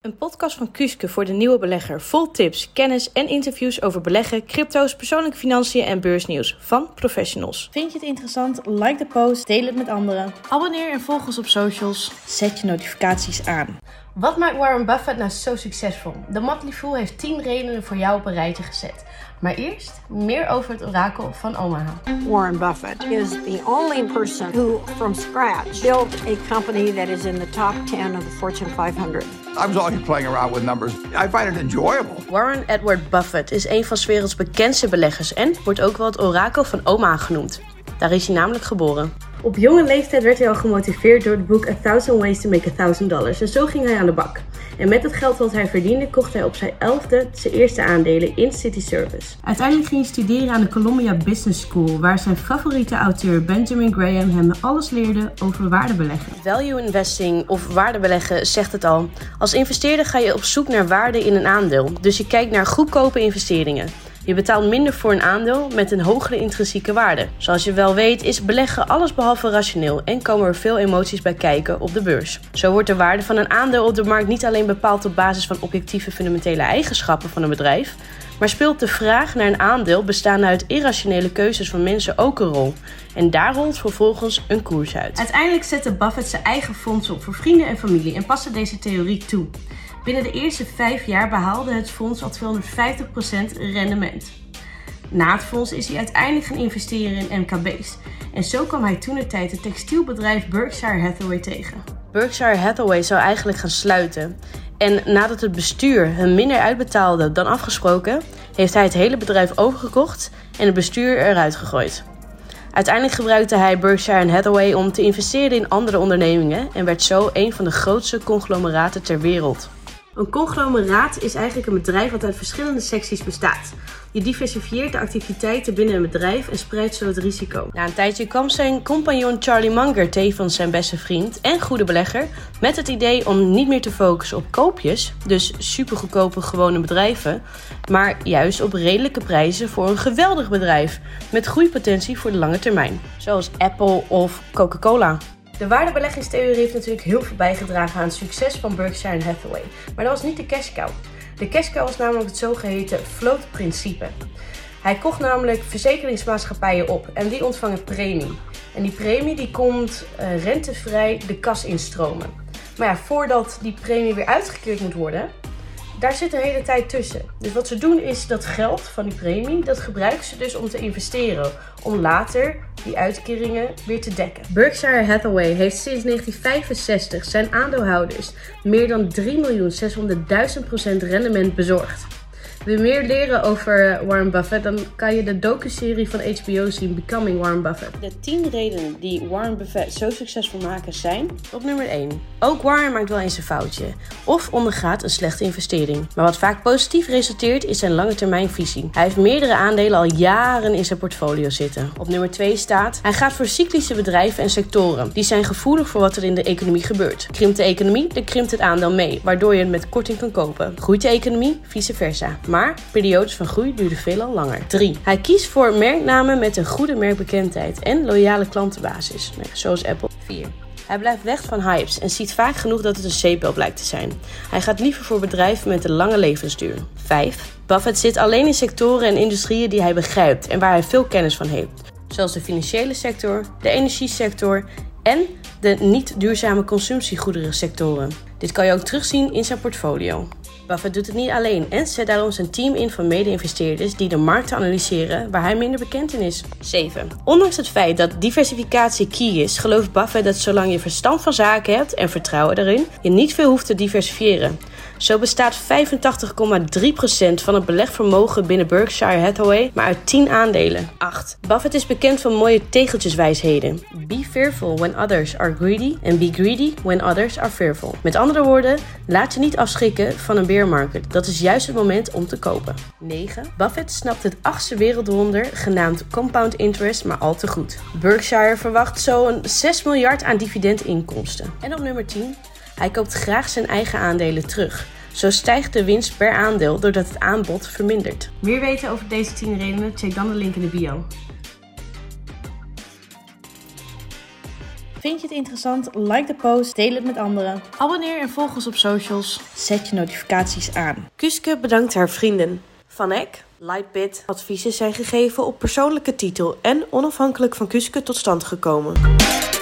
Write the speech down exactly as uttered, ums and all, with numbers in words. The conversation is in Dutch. Een podcast van Kuske voor de nieuwe belegger. Vol tips, kennis en interviews over beleggen, crypto's, persoonlijke financiën en beursnieuws van professionals. Vind je het interessant? Like de post, deel het met anderen. Abonneer en volg ons op socials. Zet je notificaties aan. Wat maakt Warren Buffett nou zo succesvol? The Motley Fool heeft tien redenen voor jou op een rijtje gezet. Maar eerst meer over het orakel van Omaha. Warren Buffett is the only person who from scratch built a company that is in the top ten of the Fortune vijfhonderd. I was always playing around with numbers. I find it enjoyable. Warren Edward Buffett is een van 's werelds bekendste beleggers en wordt ook wel het orakel van Omaha genoemd. Daar is hij namelijk geboren. Op jonge leeftijd werd hij al gemotiveerd door het boek A Thousand Ways To Make A Thousand Dollars en zo ging hij aan de bak. En met het geld wat hij verdiende kocht hij op zijn elfde zijn eerste aandelen in City Service. Uiteindelijk ging hij studeren aan de Columbia Business School, waar zijn favoriete auteur Benjamin Graham hem alles leerde over waardebeleggen. Value investing of waardebeleggen zegt het al. Als investeerder ga je op zoek naar waarde in een aandeel, dus je kijkt naar goedkope investeringen. Je betaalt minder voor een aandeel met een hogere intrinsieke waarde. Zoals je wel weet is beleggen allesbehalve rationeel en komen er veel emoties bij kijken op de beurs. Zo wordt de waarde van een aandeel op de markt niet alleen bepaald op basis van objectieve fundamentele eigenschappen van een bedrijf, maar speelt de vraag naar een aandeel bestaande uit irrationele keuzes van mensen ook een rol. En daar rolt vervolgens een koers uit. Uiteindelijk zette Buffett zijn eigen fondsen op voor vrienden en familie en paste deze theorie toe. Binnen de eerste vijf jaar behaalde het fonds al tweehonderdvijftig procent rendement. Na het fonds is hij uiteindelijk gaan investeren in M K B's. En zo kwam hij toenertijd het textielbedrijf Berkshire Hathaway tegen. Berkshire Hathaway zou eigenlijk gaan sluiten. En nadat het bestuur hem minder uitbetaalde dan afgesproken, heeft hij het hele bedrijf overgekocht en het bestuur eruit gegooid. Uiteindelijk gebruikte hij Berkshire Hathaway om te investeren in andere ondernemingen en werd zo een van de grootste conglomeraten ter wereld. Een conglomeraat is eigenlijk een bedrijf dat uit verschillende secties bestaat. Je diversifieert de activiteiten binnen een bedrijf en spreidt zo het risico. Na een tijdje kwam zijn compagnon Charlie Munger, tevens zijn beste vriend en goede belegger, met het idee om niet meer te focussen op koopjes, dus supergoedkope gewone bedrijven, maar juist op redelijke prijzen voor een geweldig bedrijf met groeipotentie voor de lange termijn, zoals Apple of Coca-Cola. De waardebeleggingstheorie heeft natuurlijk heel veel bijgedragen aan het succes van Berkshire Hathaway. Maar dat was niet de cash cow. De cash cow was namelijk het zogeheten float-principe. Hij kocht namelijk verzekeringsmaatschappijen op en die ontvangen premie. En die premie die komt uh, rentevrij de kas instromen. Maar ja, voordat die premie weer uitgekeerd moet worden, daar zit een hele tijd tussen. Dus wat ze doen is dat geld van die premie, dat gebruiken ze dus om te investeren. Om later die uitkeringen weer te dekken. Berkshire Hathaway heeft sinds negentien vijfenzestig zijn aandeelhouders meer dan drie miljoen zeshonderdduizend procent rendement bezorgd. Wil je meer leren over Warren Buffett, dan kan je de docuserie van H B O zien, Becoming Warren Buffett. De tien redenen die Warren Buffett zo succesvol maken zijn op nummer één. Ook Warren maakt wel eens een foutje of ondergaat een slechte investering. Maar wat vaak positief resulteert is zijn lange termijn visie. Hij heeft meerdere aandelen al jaren in zijn portfolio zitten. Op nummer twee staat, hij gaat voor cyclische bedrijven en sectoren. Die zijn gevoelig voor wat er in de economie gebeurt. Krimpt de economie, dan krimpt het aandeel mee, waardoor je het met korting kan kopen. Groeit de economie, vice versa. Maar periodes van groei duurden veelal langer. drie. Hij kiest voor merknamen met een goede merkbekendheid en loyale klantenbasis, zoals Apple. vier. Hij blijft weg van hypes en ziet vaak genoeg dat het een zeepbel blijkt te zijn. Hij gaat liever voor bedrijven met een lange levensduur. vijf. Buffett zit alleen in sectoren en industrieën die hij begrijpt en waar hij veel kennis van heeft, zoals de financiële sector, de energiesector en de niet-duurzame consumptiegoederensectoren. Dit kan je ook terugzien in zijn portfolio. Buffett doet het niet alleen en zet daarom zijn team in van mede-investeerders die de markten analyseren waar hij minder bekend in is. zeven. Ondanks het feit dat diversificatie key is, gelooft Buffett dat zolang je verstand van zaken hebt en vertrouwen daarin, je niet veel hoeft te diversifiëren. Zo bestaat vijfentachtig komma drie procent van het belegvermogen binnen Berkshire Hathaway maar uit tien aandelen. acht. Buffett is bekend van mooie tegeltjeswijsheden. Be fearful when others are greedy and be greedy when others are fearful. Met andere woorden, laat je niet afschrikken van een bear market. Dat is juist het moment om te kopen. negen. Buffett snapt het achtste wereldwonder genaamd compound interest maar al te goed. Berkshire verwacht zo'n zes miljard aan dividendinkomsten. En op nummer tien. Hij koopt graag zijn eigen aandelen terug. Zo stijgt de winst per aandeel doordat het aanbod vermindert. Meer weten over deze tien redenen? Check dan de link in de bio. Vind je het interessant? Like de post, deel het met anderen. Abonneer en volg ons op socials. Zet je notificaties aan. Kuske bedankt haar vrienden. Van Eck, Lightbit. Adviezen zijn gegeven op persoonlijke titel en onafhankelijk van Kuske tot stand gekomen.